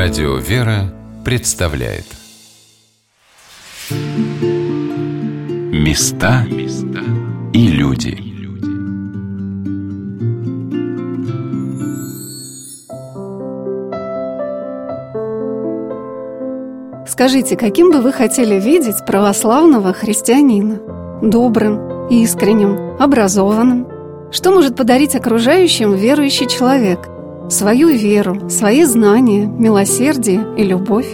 Радио Вера представляет Места и люди. Скажите, каким бы вы хотели видеть православного христианина? Добрым, искренним, образованным. Что может подарить окружающим верующий человек? Свою веру, свои знания, милосердие и любовь.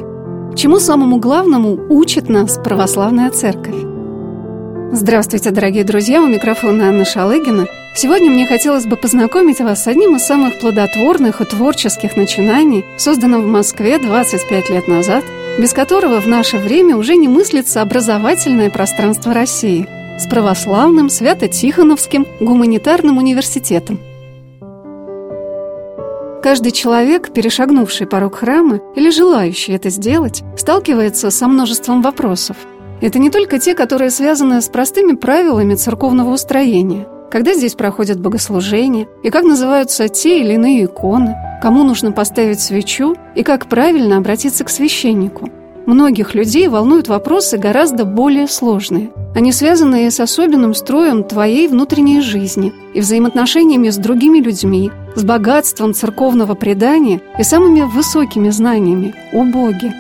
Чему самому главному учит нас православная церковь? Здравствуйте, дорогие друзья! У микрофона Анна Шалыгина. Сегодня мне хотелось бы познакомить вас с одним из самых плодотворных и творческих начинаний, созданным в Москве 25 лет назад, без которого в наше время уже не мыслится образовательное пространство России, с православным Свято-Тихоновским гуманитарным университетом. Каждый человек, перешагнувший порог храма или желающий это сделать, сталкивается со множеством вопросов. Это не только те, которые связаны с простыми правилами церковного устроения, когда здесь проходят богослужения, и как называются те или иные иконы, кому нужно поставить свечу и как правильно обратиться к священнику. Многих людей волнуют вопросы гораздо более сложные. Они связаны с особенным строем твоей внутренней жизни и взаимоотношениями с другими людьми, с богатством церковного предания и самыми высокими знаниями о Боге.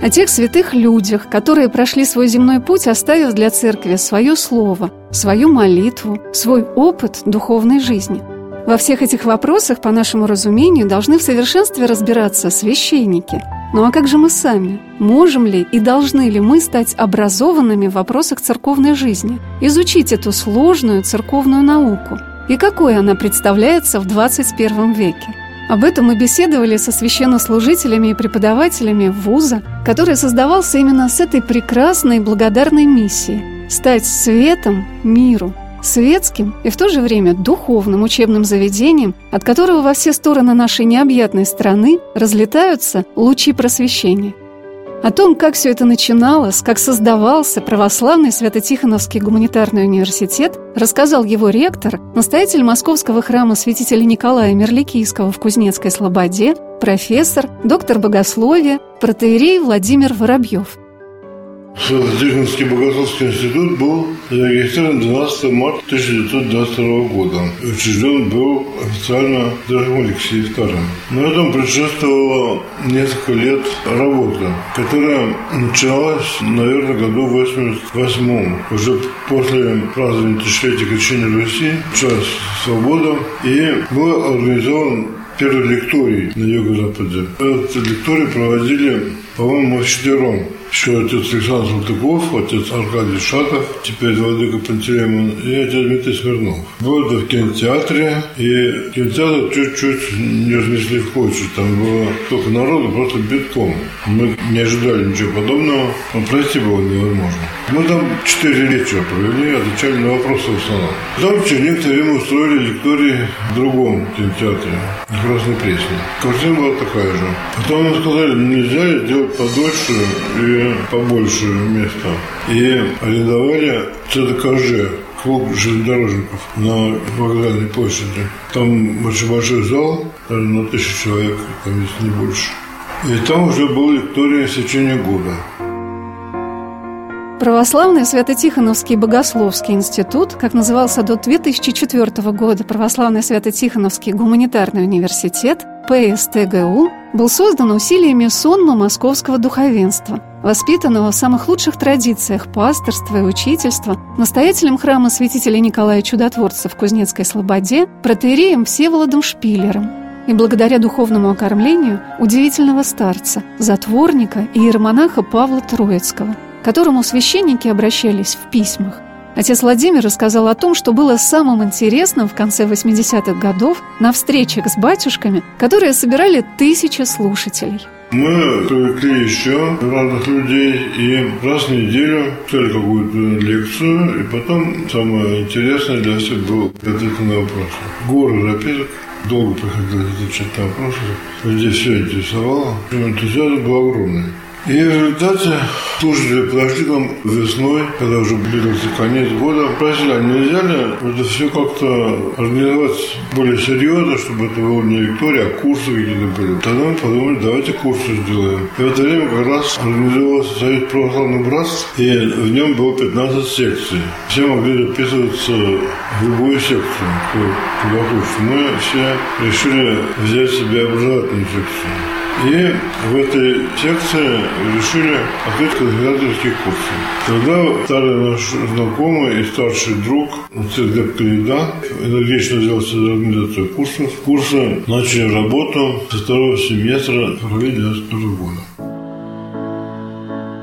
О тех святых людях, которые прошли свой земной путь, оставив для церкви свое слово, свою молитву, свой опыт духовной жизни. Во всех этих вопросах, по нашему разумению, должны в совершенстве разбираться священники. Ну а как же мы сами? Можем ли и должны ли мы стать образованными в вопросах церковной жизни, изучить эту сложную церковную науку? И какой она представляется в 21 веке? Об этом мы беседовали со священнослужителями и преподавателями вуза, который создавался именно с этой прекрасной и благодарной миссией – стать светом миру, светским и в то же время духовным учебным заведением, от которого во все стороны нашей необъятной страны разлетаются лучи просвещения. О том, как все это начиналось, как создавался православный Свято-Тихоновский гуманитарный университет, рассказал его ректор, настоятель московского храма святителя Николая Мерликийского в Кузнецкой Слободе, профессор, доктор богословия, протоиерей Владимир Воробьев. Свято-Тихоновский Богословский институт был зарегистрирован 12 марта 1922 года. Учрежден был официально дорогим Алексеем Старовым. На этом предшествовало несколько лет работы, которая началась, наверное, году в 1988. Уже после празднования тысячелетия крещения Руси, час свободы, и был организован первый лекторий на юго-западе. Этот лекторий проводили, по-моему, вчетвером. Еще отец Александр Салтыков, отец Аркадий Шатов, теперь владыка Пантелеймон, и отец Дмитрий Смирнов. Было это в кинотеатре, и кинотеатр чуть-чуть не разнесли в кучу. Там было столько народу, просто битком. Мы не ожидали ничего подобного, но пройти было невозможно. Мы там 4 лекции провели, отвечали на вопросы в основном. Там через некоторое время устроили лекторий в другом кинотеатре, в Красной Пресне. Картина была такая же. Потом нам сказали, нельзя делать подольше и побольше места. И арендовали ЦДКЖ, клуб железнодорожников на Вокзальной площади. Там очень большой зал, наверное, на 1000 человек, там есть не больше. И там уже была лектория в течение года. Православный Свято-Тихоновский Богословский институт, как назывался до 2004 года Православный Свято-Тихоновский гуманитарный университет, ПСТГУ, был создан усилиями сонма московского духовенства, воспитанного в самых лучших традициях пасторства и учительства, настоятелем храма святителя Николая Чудотворца в Кузнецкой Слободе, протоиереем Всеволодом Шпилером, и благодаря духовному окормлению удивительного старца, затворника и иеромонаха Павла Троицкого, к которому священники обращались в письмах. Отец Владимир рассказал о том, что было самым интересным в конце 80-х годов на встречах с батюшками, которые собирали тысячи слушателей. Мы привлекли еще разных людей и раз в неделю читали какую-то лекцию, и потом самое интересное для всех было ответ на вопросы. Горы записок, долго приходилось отвечать на вопросы, людей все интересовало, энтузиазм был огромный. И в результате слушатели подошли там весной, когда уже близился конец года, просили, а нельзя ли это все как-то организовать более серьезно, чтобы это было не лектория, а курсы какие-то были. Тогда мы подумали, давайте курсы сделаем. И в это время как раз организовался Союз православных братств, и в нем было 15 секций. Все могли записываться в любую секцию, кто захочет. Мы все решили взять себе образовательную секцию. И в этой секции решили открыть кафедральные курсы. Тогда старый наш знакомый и старший друг, Глеб Каледа, энергично взялся за организацию курсов. Курсы начали работу со второго семестра февраля 1992 года.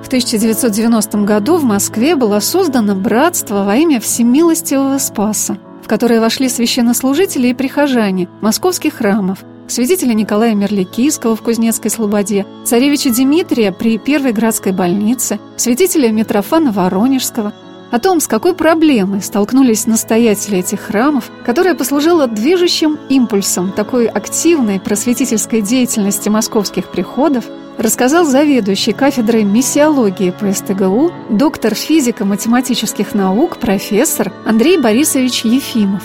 В 1990 году в Москве было создано братство во имя Всемилостивого Спаса, в которое вошли священнослужители и прихожане московских храмов, святителя Николая Мерликийского в Кузнецкой Слободе, царевича Дмитрия при Первой городской больнице, святителя Митрофана Воронежского. О том, с какой проблемой столкнулись настоятели этих храмов, которая послужила движущим импульсом такой активной просветительской деятельности московских приходов, рассказал заведующий кафедрой миссиологии ПСТГУ, доктор физико-математических наук, профессор Андрей Борисович Ефимов.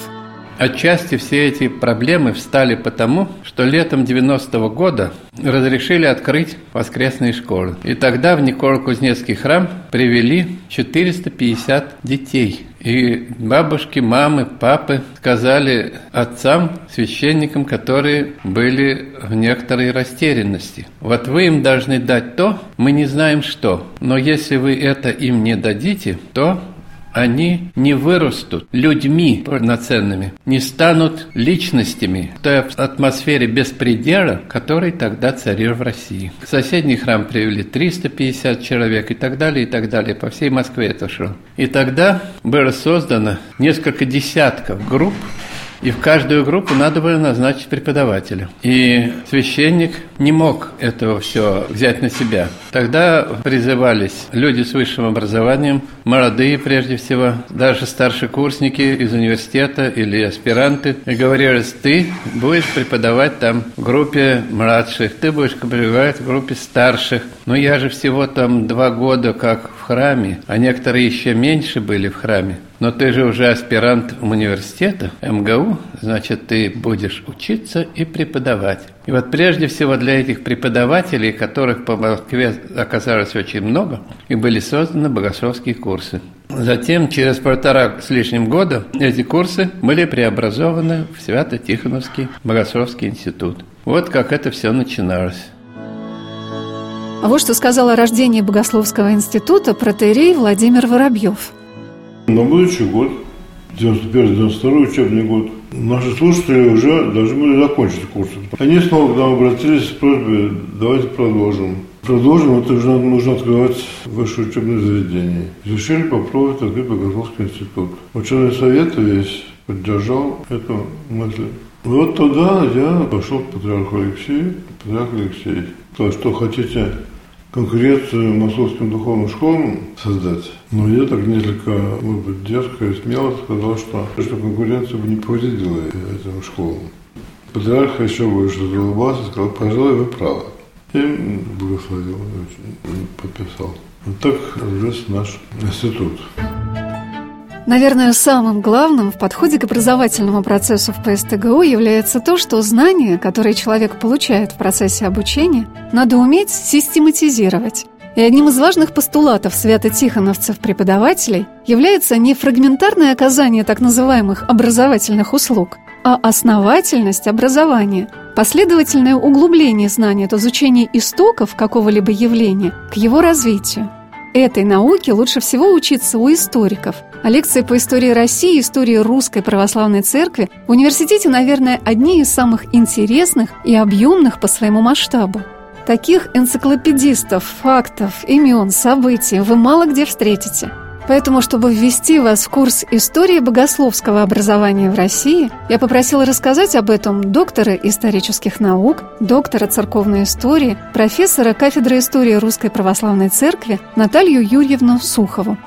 Отчасти все эти проблемы встали потому, что летом 90-го года разрешили открыть воскресные школы. И тогда в Николо-Кузнецкий храм привели 450 детей. И бабушки, мамы, папы сказали отцам, священникам, которые были в некоторой растерянности: вот вы им должны дать то, мы не знаем что, но если вы это им не дадите, то они не вырастут людьми полноценными, не станут личностями в той атмосфере беспредела, который тогда царил в России. В соседний храм привели 350 человек и так далее, по всей Москве это шло. И тогда было создано несколько десятков групп, и в каждую группу надо было назначить преподавателя. И священник не мог этого все взять на себя. Тогда призывались люди с высшим образованием, молодые прежде всего, даже старшекурсники из университета или аспиранты. И говорилось, ты будешь преподавать там в группе младших, ты будешь преподавать в группе старших. Но я же всего там 2 года как в храме, а некоторые еще меньше были в храме. Но ты же уже аспирант университета, МГУ, значит, ты будешь учиться и преподавать. И вот прежде всего для этих преподавателей, которых по Москве оказалось очень много, и были созданы богословские курсы. Затем, через 1,5 с лишним года, эти курсы были преобразованы в Свято-Тихоновский Богословский институт. Вот как это все начиналось. А вот что сказал о рождении Богословского института протоиерей Владимир Воробьев. На будущий год, 91-92 учебный год, наши слушатели уже должны были закончить курсы. Они снова к нам обратились с просьбой, давайте продолжим. Продолжим, это уже нужно открывать высшее учебное заведение. Решили попробовать открыть Богословский институт. Ученый совет весь поддержал эту мысль. И вот тогда я пошел к патриарху Алексею. Патриарх Алексей сказал, что хотите конкуренцию московским духовным школам создать. Но я так несколько, может быть, дерзко и смело сказал, что конкуренция бы не повредила этим школам. Патриарх еще больше заулыбался и сказал, пожалуй, вы правы. И благословил, подписал. Вот так родился наш институт. Наверное, самым главным в подходе к образовательному процессу в ПСТГУ является то, что знания, которые человек получает в процессе обучения, надо уметь систематизировать. И одним из важных постулатов свято-тихоновцев-преподавателей является не фрагментарное оказание так называемых образовательных услуг, а основательность образования, последовательное углубление знаний от изучения истоков какого-либо явления к его развитию. Этой науке лучше всего учиться у историков. А лекции по истории России и истории Русской Православной Церкви в университете, наверное, одни из самых интересных и объемных по своему масштабу. Таких энциклопедистов, фактов, имен, событий вы мало где встретите. Поэтому, чтобы ввести вас в курс истории богословского образования в России, я попросила рассказать об этом доктора исторических наук, доктора церковной истории, профессора кафедры истории Русской Православной Церкви Наталью Юрьевну Сухову.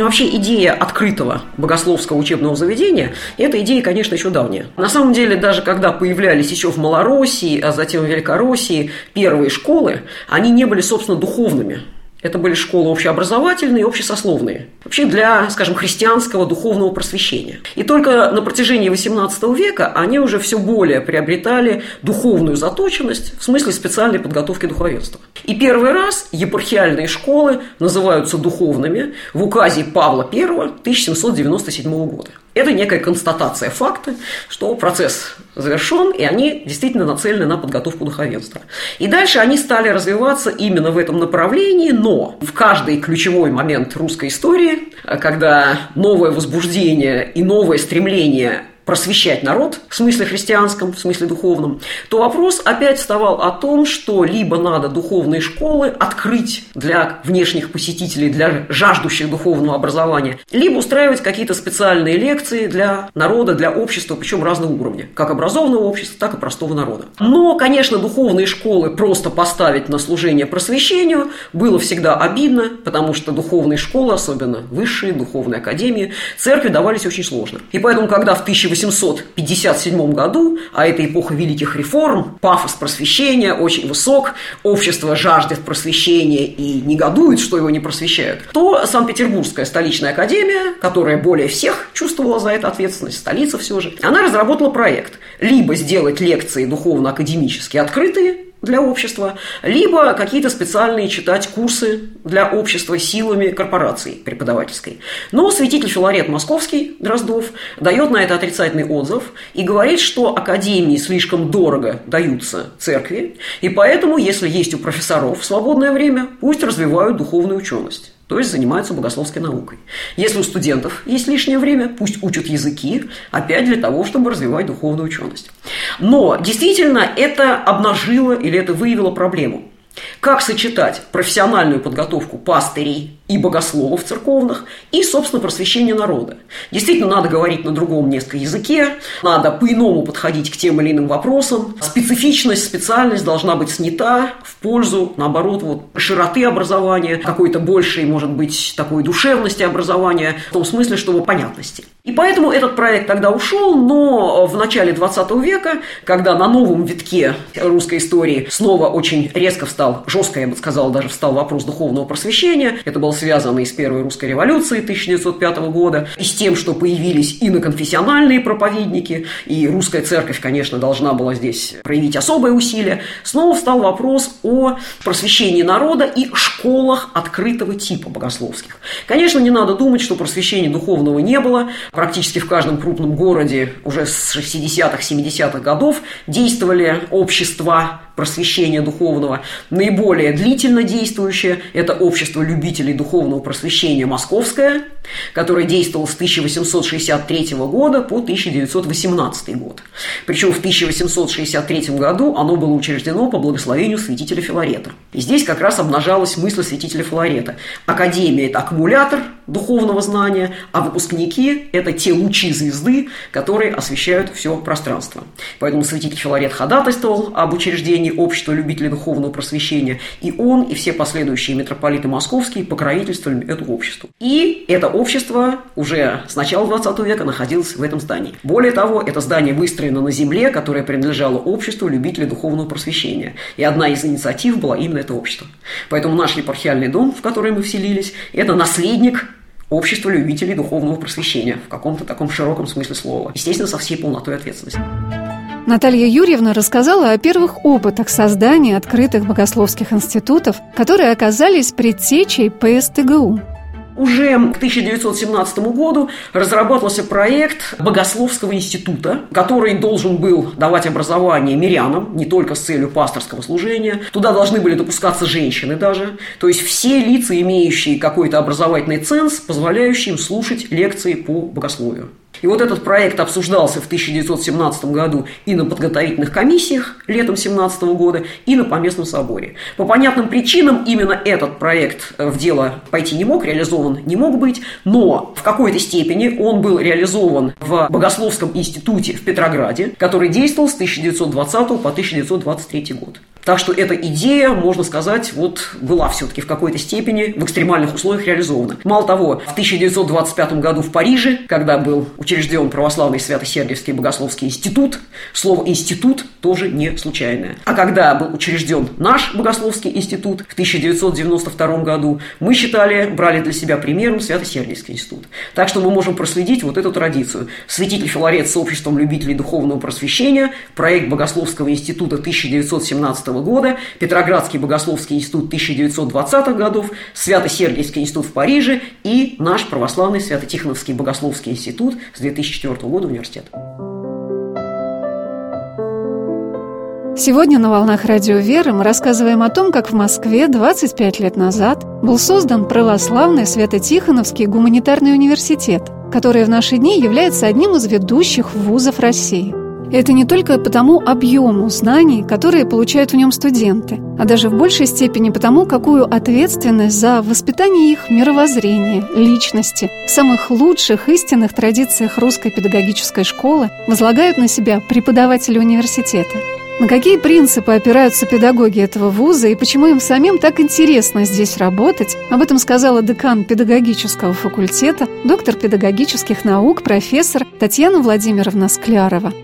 Вообще идея открытого богословского учебного заведения – эта идея, конечно, еще давняя. На самом деле, даже когда появлялись еще в Малороссии, а затем в Великороссии первые школы, они не были, собственно, духовными. Это были школы общеобразовательные и общесословные. Вообще для, скажем, христианского духовного просвещения. И только на протяжении XVIII века они уже все более приобретали духовную заточенность в смысле специальной подготовки духовенства. И первый раз епархиальные школы называются духовными в указе Павла I 1797 года. Это некая констатация факта, что процесс завершен, и они действительно нацелены на подготовку духовенства. И дальше они стали развиваться именно в этом направлении, но в каждый ключевой момент русской истории, когда новое возбуждение и новое стремление просвещать народ в смысле христианском, в смысле духовном, то вопрос опять вставал о том, что либо надо духовные школы открыть для внешних посетителей, для жаждущих духовного образования, либо устраивать какие-то специальные лекции для народа, для общества, причем разного уровня, как образованного общества, так и простого народа. Но, конечно, духовные школы просто поставить на служение просвещению было всегда обидно, потому что духовные школы, особенно высшие, духовные академии, церкви давались очень сложно. И поэтому, когда в 1857 году, а это эпоха великих реформ, пафос просвещения очень высок, общество жаждет просвещения и негодует, что его не просвещают, то Санкт-Петербургская столичная академия, которая более всех чувствовала за это ответственность, столица все же, она разработала проект либо сделать лекции духовно-академические открытые для общества, либо какие-то специальные читать курсы для общества силами корпорации преподавательской. Но святитель Филарет Московский, Дроздов, дает на это отрицательный отзыв и говорит, что академии слишком дорого даются церкви, и поэтому, если есть у профессоров свободное время, пусть развивают духовную ученость. То есть занимаются богословской наукой. Если у студентов есть лишнее время, пусть учат языки, опять для того, чтобы развивать духовную ученость. Но действительно это обнажило или это выявило проблему. Как сочетать профессиональную подготовку пастырей и богословов церковных и, собственно, просвещение народа? Действительно, надо говорить на другом несколько языке, надо по-иному подходить к тем или иным вопросам. Специфичность, специальность должна быть снята в пользу, наоборот, вот, широты образования, какой-то большей, может быть, такой душевности образования, в том смысле, чтобы понятности. И поэтому этот проект тогда ушел, но в начале XX века, когда на новом витке русской истории снова очень резко встал вопрос духовного просвещения. Это было связано и с первой русской революцией 1905 года, и с тем, что появились иноконфессиональные проповедники, и русская церковь, конечно, должна была здесь проявить особые усилия. Снова встал вопрос о просвещении народа и школах открытого типа богословских. Конечно, не надо думать, что просвещения духовного не было. Практически в каждом крупном городе уже с 60-х, 70-х годов действовали общества просвещения духовного. Наиболее длительно действующее – это общество любителей духовного просвещения «Московское», которое действовало с 1863 года по 1918 год. Причем в 1863 году оно было учреждено по благословению святителя Филарета. И здесь как раз обнажалась мысль святителя Филарета. Академия – это аккумулятор духовного знания, а выпускники – это те лучи звезды, которые освещают все пространство. Поэтому святитель Филарет ходатайствовал об учреждении общества любителей духовного просвещения, и он, и все последующие митрополиты московские покровительствовали это общество. И это общество уже с начала XX века находилось в этом здании. Более того, это здание выстроено на земле, которое принадлежало обществу любителей духовного просвещения. И одна из инициатив была именно это общество. Поэтому наш епархиальный дом, в который мы вселились, это наследник общества любителей духовного просвещения в каком-то таком широком смысле слова. Естественно, со всей полнотой ответственности. Наталья Юрьевна рассказала о первых опытах создания открытых богословских институтов, которые оказались предтечей ПСТГУ. Уже к 1917 году разрабатывался проект Богословского института, который должен был давать образование мирянам, не только с целью пасторского служения. Туда должны были допускаться женщины даже. То есть все лица, имеющие какой-то образовательный ценз, позволяющий им слушать лекции по богословию. И вот этот проект обсуждался в 1917 году и на подготовительных комиссиях летом 1917 года, и на Поместном соборе. По понятным причинам именно этот проект в дело пойти не мог, реализован не мог быть, но в какой-то степени он был реализован в Богословском институте в Петрограде, который действовал с 1920 по 1923 год. Так что эта идея, можно сказать, вот была все-таки в какой-то степени в экстремальных условиях реализована. Мало того, в 1925 году в Париже, когда был учрежден православный Свято-Сергиевский Богословский институт, слово «институт» тоже не случайное. А когда был учрежден наш Богословский институт в 1992 году, мы считали, брали для себя примером Свято-Сергиевский институт. Так что мы можем проследить вот эту традицию. Святитель Филарет с обществом любителей духовного просвещения, проект Богословского института 1917 года, Петроградский богословский институт 1920-х годов, Свято-Сергиевский институт в Париже и наш православный Свято-Тихоновский богословский институт с 2004 года университет. Сегодня на «Волнах Радио Веры» мы рассказываем о том, как в Москве 25 лет назад был создан православный Свято-Тихоновский гуманитарный университет, который в наши дни является одним из ведущих вузов России. Это не только по тому объему знаний, которые получают в нем студенты, а даже в большей степени потому, какую ответственность за воспитание их мировоззрения, личности, в самых лучших истинных традициях русской педагогической школы возлагают на себя преподаватели университета. На какие принципы опираются педагоги этого вуза и почему им самим так интересно здесь работать, об этом сказала декан педагогического факультета, доктор педагогических наук, профессор Татьяна Владимировна Склярова.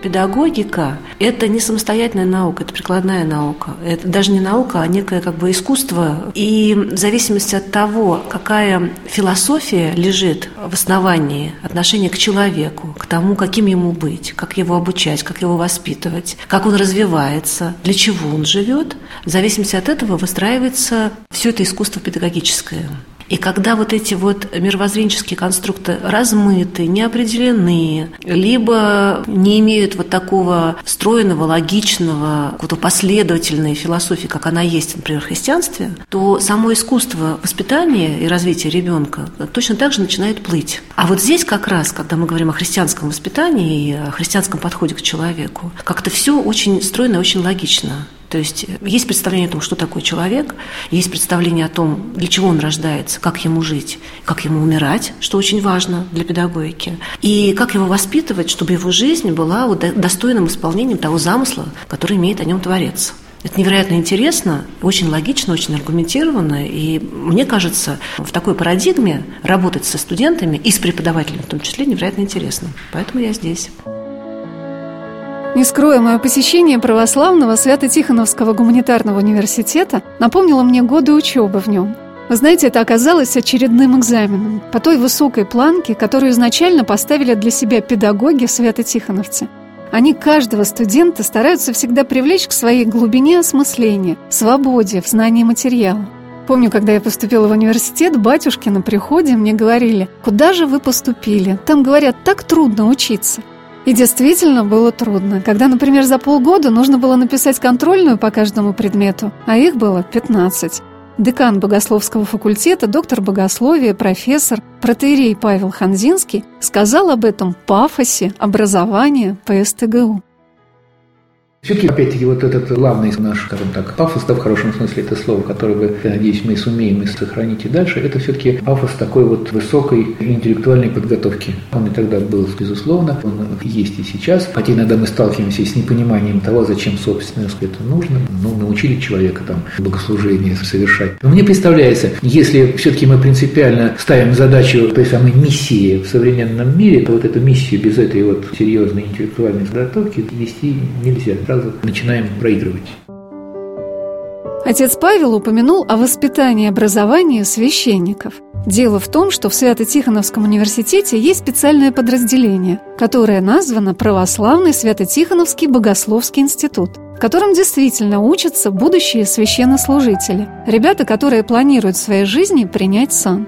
Педагогика – это не самостоятельная наука, это прикладная наука. Это даже не наука, а некое как бы искусство. И в зависимости от того, какая философия лежит в основании отношения к человеку, к тому, каким ему быть, как его обучать, как его воспитывать, как он развивается, для чего он живет, в зависимости от этого выстраивается все это искусство педагогическое. И когда вот эти вот мировоззренческие конструкты размыты, неопределены, либо не имеют вот такого встроенного, логичного, какой-то последовательной философии, как она есть, например, в христианстве, то само искусство воспитания и развития ребенка точно так же начинает плыть. А вот здесь как раз, когда мы говорим о христианском воспитании и о христианском подходе к человеку, как-то все очень стройно и очень логично. То есть есть представление о том, что такое человек, есть представление о том, для чего он рождается, как ему жить, как ему умирать, что очень важно для педагогики, и как его воспитывать, чтобы его жизнь была достойным исполнением того замысла, который имеет о нем Творец. Это невероятно интересно, очень логично, очень аргументированно, и мне кажется, в такой парадигме работать со студентами и с преподавателями в том числе невероятно интересно. Поэтому я здесь. Нескроемое посещение православного Свято-Тихоновского гуманитарного университета напомнило мне годы учебы в нем. Вы знаете, это оказалось очередным экзаменом по той высокой планке, которую изначально поставили для себя педагоги свято-тихоновцы. Они каждого студента стараются всегда привлечь к своей глубине осмысления, свободе в знании материала. Помню, когда я поступила в университет, батюшки на приходе мне говорили: «Куда же вы поступили? Там, говорят, так трудно учиться». И действительно было трудно, когда, например, за полгода нужно было написать контрольную по каждому предмету, а их было 15. Декан богословского факультета, доктор богословия, профессор, протоиерей Павел Хондзинский сказал об этом пафосе образования ПСТГУ. Все-таки, опять-таки, вот этот главный наш, скажем так, пафос, да, в хорошем смысле это слово, которое, я надеюсь, мы сумеем и сохранить и дальше, это все-таки пафос такой вот высокой интеллектуальной подготовки. Он и тогда был, безусловно, он есть и сейчас, хотя иногда мы сталкиваемся с непониманием того, зачем, собственно, это нужно. Ну, научили человека там богослужение совершать. Но мне представляется, если все-таки мы принципиально ставим задачу той самой миссии в современном мире, то вот эту миссию без этой вот серьезной интеллектуальной подготовки вести нельзя. Сразу начинаем проигрывать. Отец Павел упомянул о воспитании и образовании священников. Дело в том, что в Свято-Тихоновском университете есть специальное подразделение, которое названо Православный Свято-Тихоновский Богословский институт, в котором действительно учатся будущие священнослужители, ребята, которые планируют в своей жизни принять сан.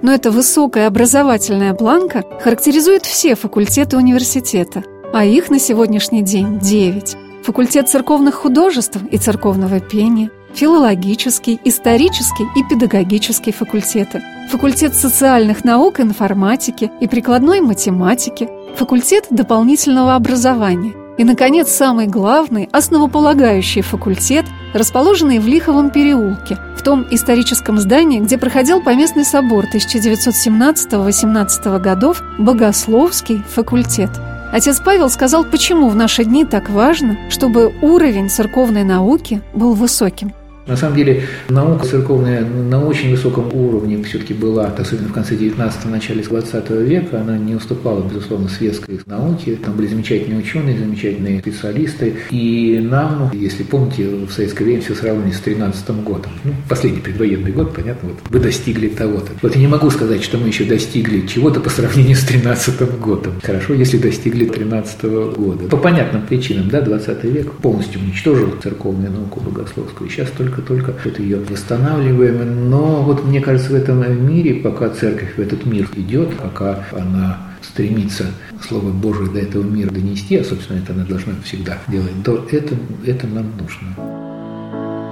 Но эта высокая образовательная планка характеризует все факультеты университета, а их на сегодняшний день 9. Факультет церковных художеств и церковного пения, филологический, исторический и педагогический факультеты, факультет социальных наук, информатики и прикладной математики, факультет дополнительного образования и, наконец, самый главный, основополагающий факультет, расположенный в Лиховом переулке, в том историческом здании, где проходил Поместный собор 1917-18 годов Богословский факультет. Отец Павел сказал, почему в наши дни так важно, чтобы уровень церковной науки был высоким. На самом деле наука церковная на очень высоком уровне все-таки была, особенно в конце 19-го, начале 20 века, она не уступала, безусловно, светской науке. Там были замечательные ученые, замечательные специалисты. И нам, если помните, в советское время все сравнили с 13-м годом. Ну, последний предвоенный год, понятно, вот вы достигли того-то. Вот я не могу сказать, что мы еще достигли чего-то по сравнению с 13-м годом. Хорошо, если достигли 13-го года. По понятным причинам, да, 20 век полностью уничтожил церковную науку богословскую. Сейчас только вот ее восстанавливаем. Но вот мне кажется, в этом мире, пока церковь в этот мир идет, пока она стремится Слово Божие до этого мира донести, а, собственно, это она должна всегда делать, то это нам нужно.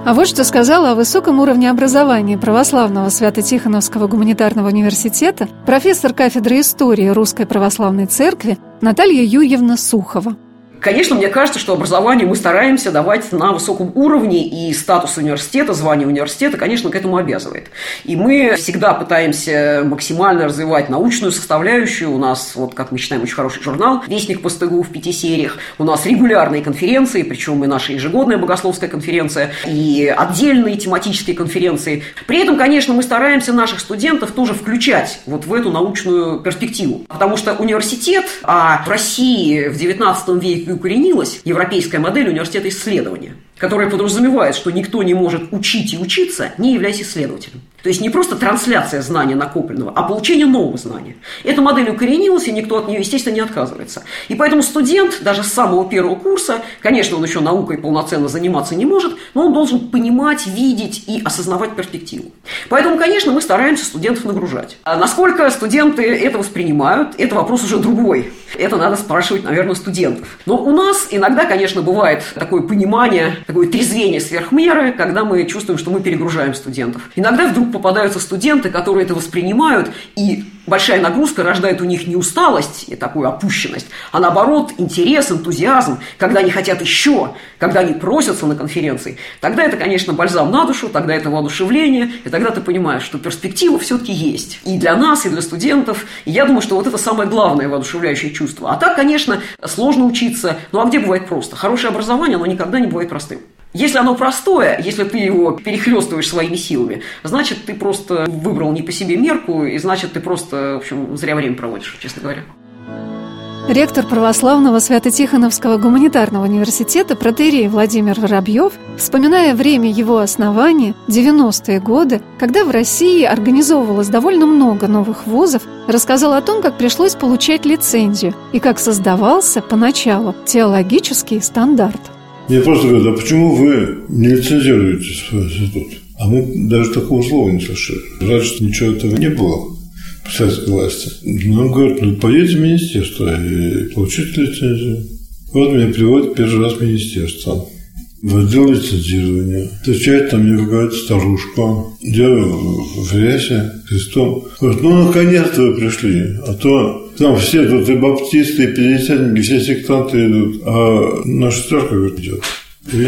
А вот что сказала о высоком уровне образования православного Свято-Тихоновского гуманитарного университета профессор кафедры истории Русской Православной Церкви Наталья Юрьевна Сухова. Конечно, мне кажется, что образование мы стараемся давать на высоком уровне, и статус университета, звание университета, конечно, к этому обязывает. И мы всегда пытаемся максимально развивать научную составляющую. У нас, вот как мы считаем, очень хороший журнал «Вестник ПСТГУ» в 5 сериях. У нас регулярные конференции, причем и наша ежегодная богословская конференция, и отдельные тематические конференции. При этом, конечно, мы стараемся наших студентов тоже включать вот в эту научную перспективу. Потому что университет, а в России в XIX веке укоренилась европейская модель университета исследования, которая подразумевает, что никто не может учить и учиться, не являясь исследователем. То есть не просто трансляция знания накопленного, а получение нового знания. Эта модель укоренилась, и никто от нее, естественно, не отказывается. И поэтому студент, даже с самого первого курса, конечно, он еще наукой полноценно заниматься не может, но он должен понимать, видеть и осознавать перспективу. Поэтому, конечно, мы стараемся студентов нагружать. А насколько студенты это воспринимают, это вопрос уже другой. Это надо спрашивать, наверное, студентов. Но у нас иногда, конечно, бывает такое понимание, такое трезвение сверх меры, когда мы чувствуем, что мы перегружаем студентов. Иногда вдруг попадаются студенты, которые это воспринимают, и большая нагрузка рождает у них не усталость и такую опущенность, а наоборот интерес, энтузиазм, когда они хотят еще, когда они просятся на конференции. Тогда это, конечно, бальзам на душу, тогда это воодушевление, и тогда ты понимаешь, что перспектива все-таки есть. И для нас, и для студентов. И я думаю, что вот это самое главное воодушевляющее чувство. А так, конечно, сложно учиться. Ну а где бывает просто? Хорошее образование, оно никогда не бывает простым. Если оно простое, если ты его перехлёстываешь своими силами, значит, ты просто выбрал не по себе мерку, и значит, ты просто, в общем, зря время проводишь, честно говоря. Ректор православного Свято-Тихоновского гуманитарного университета протоиерей Владимир Воробьев, вспоминая время его основания, 90-е годы, когда в России организовывалось довольно много новых вузов, рассказал о том, как пришлось получать лицензию и как создавался поначалу теологический стандарт. Мне просто говорят, а почему вы не лицензируете свой институт? А мы даже такого слова не слышали. Раньше ничего этого не было по советской власти. Нам говорят, ну, поедете в министерство и получите лицензию. Вот меня приводят первый раз в министерство. В отдел лицензирования. Отвечает там мне какая-то старушка. Я в рясе крестом. Говорит, ну, наконец-то вы пришли. А то там все тут и баптисты, и пятидесятники, все сектанты идут. А наша церковь говорит, идет. И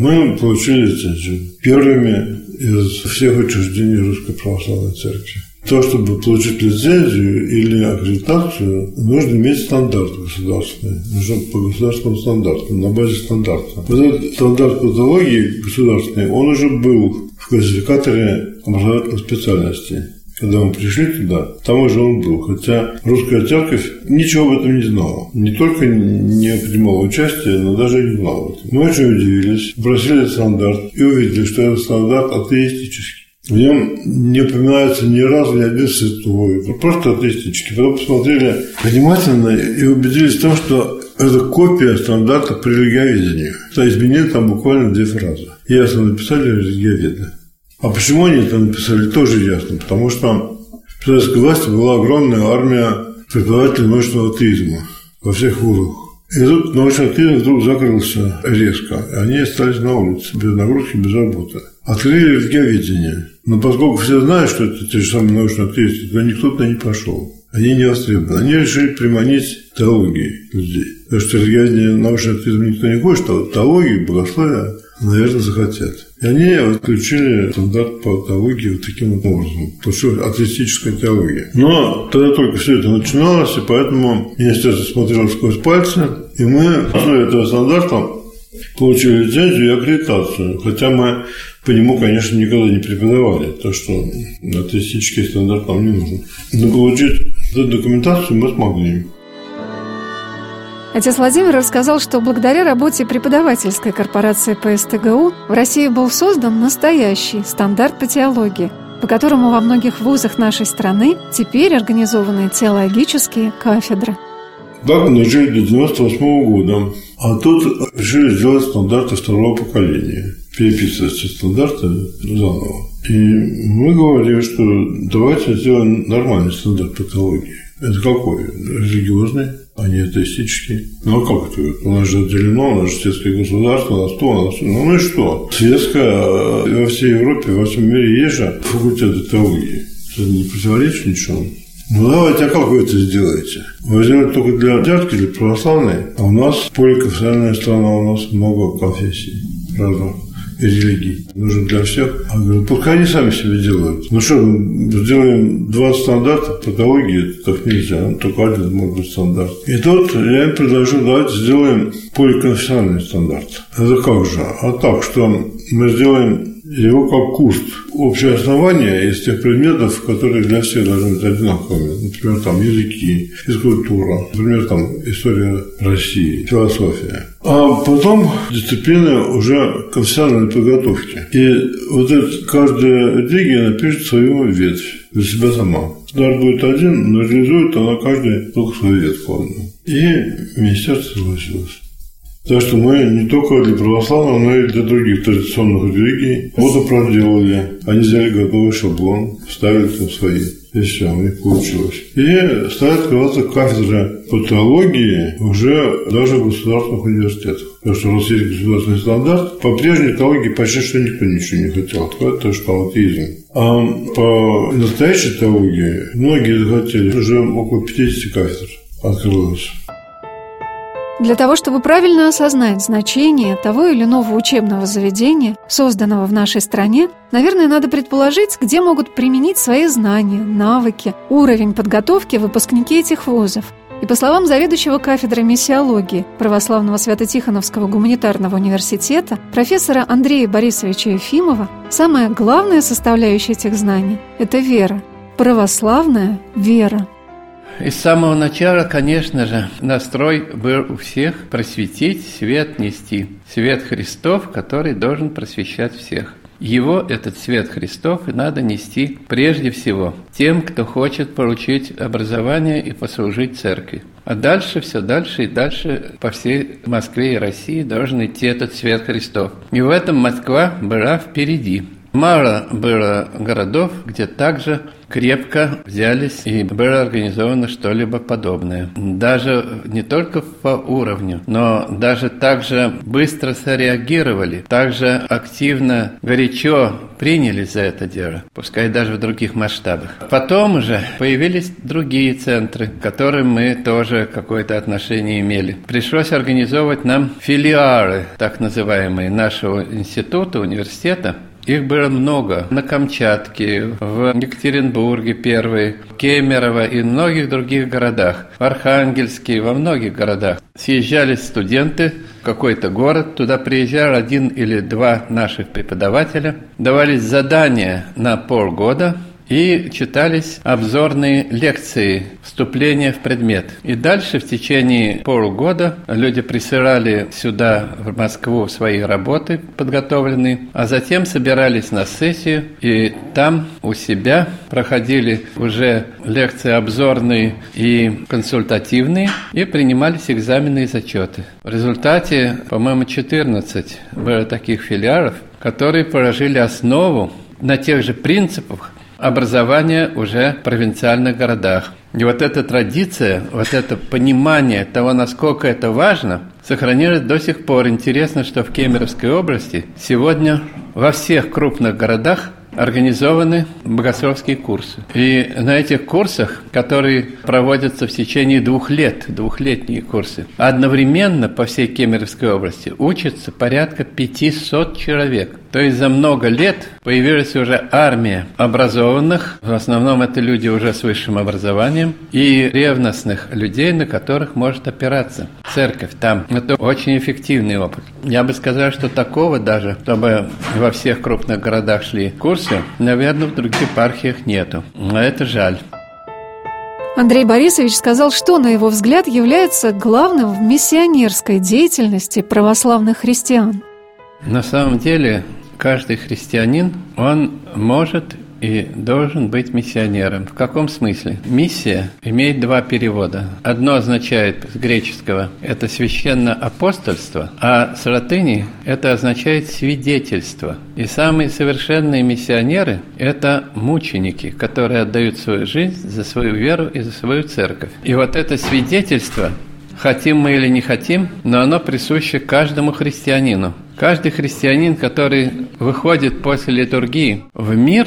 мы получили лицензию. Первыми из всех учреждений Русской Православной Церкви. То, чтобы получить лицензию или аккредитацию, нужно иметь стандарт государственный. Нужно по государственному стандарту, на базе стандарта. Вот этот стандарт патологии государственный, он уже был в классификаторе образовательных специальностей. Когда мы пришли туда, там уже он был. Хотя русская церковь ничего об этом не знала. Не только не принимала участия, но даже и не знала. Мы очень удивились, бросили стандарт и увидели, что этот стандарт атеистический. В нем не упоминается ни разу ни один святой, просто атеистически. Потом посмотрели внимательно и убедились в том, что это копия стандарта по религиоведению. То изменили там буквально 2 фразы. Ясно написали религиоведы. А почему они это написали, тоже ясно. Потому что в советской власти была огромная армия преподавателей научного атеизма во всех вузах. И тут научный атеизм вдруг закрылся резко. Они остались на улице, без нагрузки, без работы. Открыли религиоведение. Но поскольку все знают, что это те же самые научные атеисты, то никто туда не пошел. Они не востребованы. Они решили приманить теологией людей. Потому что религиозный научный атеизм никто не хочет, а вот теология, богословие наверное, захотят. И они включили стандарт по теологии вот таким вот образом. То есть атеистическая теология. Но тогда только все это начиналось, и поэтому министерство смотрело сквозь пальцы, и мы на основе этого стандарта получили лицензию и аккредитацию. Хотя мы по нему, конечно, никогда не преподавали, так что атеистический стандарт нам не нужен. Но получить эту документацию мы смогли. Отец Владимир рассказал, что благодаря работе преподавательской корпорации ПСТГУ в России был создан настоящий стандарт по теологии, по которому во многих вузах нашей страны теперь организованы теологические кафедры. Так мы жили до 1998 года, а тут решили сделать стандарты второго поколения, переписывать все стандарты заново. И мы говорили, что давайте сделаем нормальный стандарт по теологии. Это какой? Религиозный, а не атеистический. Ну, а как это? У нас же отделено, у нас же светское государство, у нас то, у нас... Ну и что? Светское во всей Европе, во всем мире есть же факультеты теологии. Это не противоречит ничего. Ну, давайте, а как вы это сделаете? Вы сделаете только для взятки, для православной. А у нас поликонфессиональная страна, у нас много конфессий разных и религий. Нужен для всех. А говорю, пока они сами себе делают. Ну что, сделаем 20 стандартов по теологии, так нельзя. Только один может быть стандарт. И тут я им предложил, давайте сделаем поликонфессиональный стандарт. Это как же? А так, что мы сделаем его как курс. Общее основание из тех предметов, которые для всех должны быть одинаковыми. Например, там языки, физкультура, например, там история России, философия. А потом дисциплины уже конфессиональной подготовки. И вот это, каждая религия напишет свою ветвь для себя сама. Стандарт будет один, но реализует она каждый только свою ветвь. И министерство согласилось. Так что мы не только для православного, но и для других традиционных религий вот проделали. Они взяли готовый шаблон, вставили там свои, и все, у них получилось. И стали открываться кафедры по теологии уже даже в государственных университетах. Потому что у нас есть государственный стандарт. По прежней теологии почти что никто ничего не хотел открывать, потому что аутизм. А по настоящей теологии многие захотели. Уже около 50 кафедр открылось. Для того, чтобы правильно осознать значение того или иного учебного заведения, созданного в нашей стране, наверное, надо предположить, где могут применить свои знания, навыки, уровень подготовки выпускники этих вузов. И по словам заведующего кафедрой миссиологии Православного Свято-Тихоновского гуманитарного университета профессора Андрея Борисовича Ефимова, самая главная составляющая этих знаний – это вера, православная вера. И с самого начала, конечно же, настрой был у всех просветить, свет нести. Свет Христов, который должен просвещать всех. Его, этот свет Христов, надо нести прежде всего тем, кто хочет получить образование и послужить церкви. А дальше, все дальше и дальше по всей Москве и России должен идти этот свет Христов. И в этом Москва была впереди. Мало было городов, где также крепко взялись и было организовано что-либо подобное. Даже не только по уровню, но даже также быстро среагировали, также активно, горячо принялись за это дело, пускай даже в других масштабах. Потом уже появились другие центры, к которым мы тоже какое-то отношение имели. Пришлось организовывать нам филиалы, так называемые, нашего института, университета. Их было много. На Камчатке, в Екатеринбурге первый, Кемерово и многих других городах. В Архангельске, во многих городах. Съезжались студенты в какой-то город. Туда приезжал один или два наших преподавателя. Давались задания на полгода. И читались обзорные лекции, вступления в предмет. И дальше в течение полугода люди присылали сюда, в Москву, свои работы подготовленные, а затем собирались на сессию, и там у себя проходили уже лекции обзорные и консультативные, и принимались экзамены и зачеты. В результате, по-моему, 14 было таких филиалов, которые положили основу на тех же принципах, образование уже в провинциальных городах. И вот эта традиция, вот это понимание того, насколько это важно, сохранилось до сих пор. Интересно, что в Кемеровской области сегодня во всех крупных городах организованы богословские курсы. И на этих курсах, которые проводятся в течение 2 лет, двухлетние курсы, одновременно по всей Кемеровской области учатся порядка 500 человек. То есть за много лет появилась уже армия образованных, в основном это люди уже с высшим образованием, и ревностных людей, на которых может опираться церковь там. Это очень эффективный опыт. Я бы сказал, что такого даже, чтобы во всех крупных городах шли курсы, наверное, в других епархиях нету. Но это жаль. Андрей Борисович сказал, что, на его взгляд, является главным в миссионерской деятельности православных христиан. На самом деле, каждый христианин, он может и должен быть миссионером. В каком смысле? Миссия имеет 2 перевода. Одно означает с греческого – это священно-апостольство, а с латыни это означает свидетельство. И самые совершенные миссионеры – это мученики, которые отдают свою жизнь за свою веру и за свою церковь. И вот это свидетельство, хотим мы или не хотим, но оно присуще каждому христианину. Каждый христианин, который выходит после литургии в мир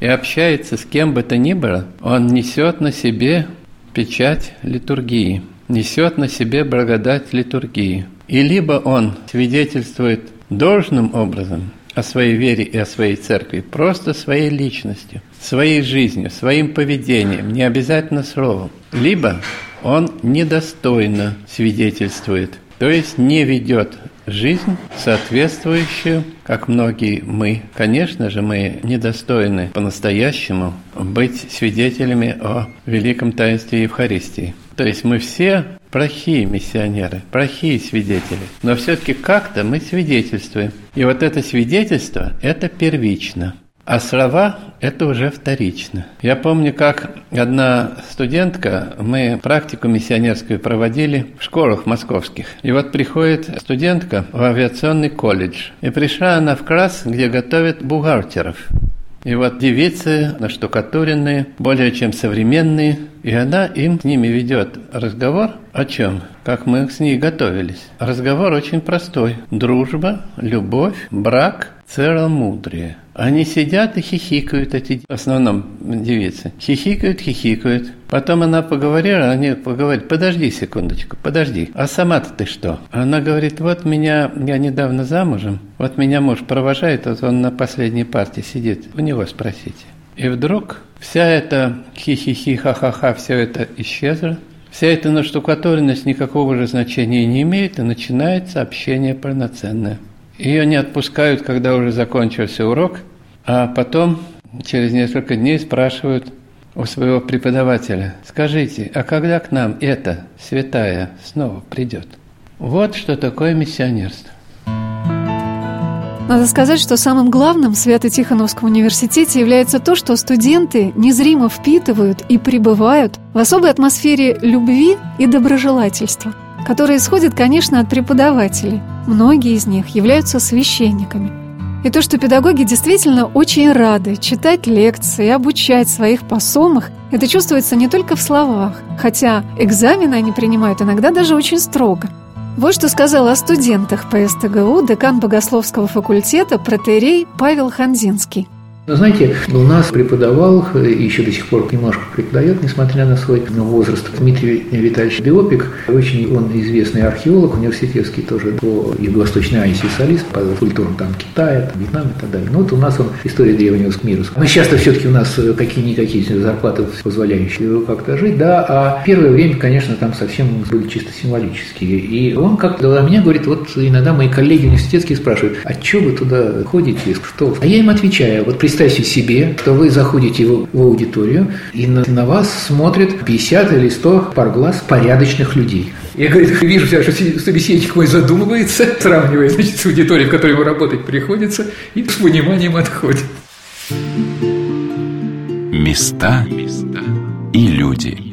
и общается с кем бы то ни было, он несет на себе печать литургии, несет на себе благодать литургии. И либо он свидетельствует должным образом о своей вере и о своей церкви, просто своей личностью, своей жизнью, своим поведением, не обязательно словом, либо он недостойно свидетельствует, то есть не ведет жизнь соответствующую, как многие мы. Конечно же, мы недостойны по-настоящему быть свидетелями о великом таинстве Евхаристии. То есть мы все плохие миссионеры, плохие свидетели, но все-таки как-то мы свидетельствуем. И вот это свидетельство – это первично. А слова – это уже вторично. Я помню, как одна студентка, мы практику миссионерскую проводили в школах московских. И вот приходит студентка в авиационный колледж. И пришла она в класс, где готовят бухгалтеров. И вот девицы наштукатуренные, более чем современные. И она им с ними ведет разговор о чем? Как мы с ней готовились. Разговор очень простой. Дружба, любовь, брак, целомудрие. Они сидят и хихикают, эти, в основном девицы. Хихикают, хихикают. Потом она поговорила, они поговорили, подожди секундочку, подожди. А сама-то ты что? Она говорит, вот меня, я недавно замужем, вот меня муж провожает, вот он на последней парте сидит, у него спросите. И вдруг вся эта хихихи, ха-ха-ха, все это исчезло. Вся эта наштукатуренность никакого же значения не имеет, и начинается общение полноценное. Ее не отпускают, когда уже закончился урок, а потом через несколько дней спрашивают у своего преподавателя, скажите, а когда к нам эта святая снова придет? Вот что такое миссионерство. Надо сказать, что самым главным в Свято-Тихоновском университете является то, что студенты незримо впитывают и пребывают в особой атмосфере любви и доброжелательства, которые исходят, конечно, от преподавателей. Многие из них являются священниками. И то, что педагоги действительно очень рады читать лекции, обучать своих посомых, это чувствуется не только в словах, хотя экзамены они принимают иногда даже очень строго. Вот что сказал о студентах ПСТГУ декан Богословского факультета протоиерей Павел Хондзинский. Знаете, у нас преподавал, и еще до сих пор немножко преподает, несмотря на свой возраст, Дмитрий Витальевич Биопик. Очень он известный археолог, университетский тоже, по Юго-Восточной Азии специалист, по культурам там Китая, там, Вьетнама и так далее. Но вот у нас он история древнего мира. Но сейчас-то все-таки у нас какие-никакие зарплаты, позволяющие как-то жить, да, а первое время, конечно, там совсем были чисто символические. И он как-то до меня говорит, вот иногда мои коллеги университетские спрашивают, а что вы туда ходите, что? А я им отвечаю, вот представьте себе, что вы заходите в аудиторию, и на вас смотрят 50 или 100 пар глаз порядочных людей. Я, говорит, вижу, что собеседник мой задумывается, сравнивая, значит, с аудиторией, в которой ему работать приходится, и с пониманием отходит. Места и люди.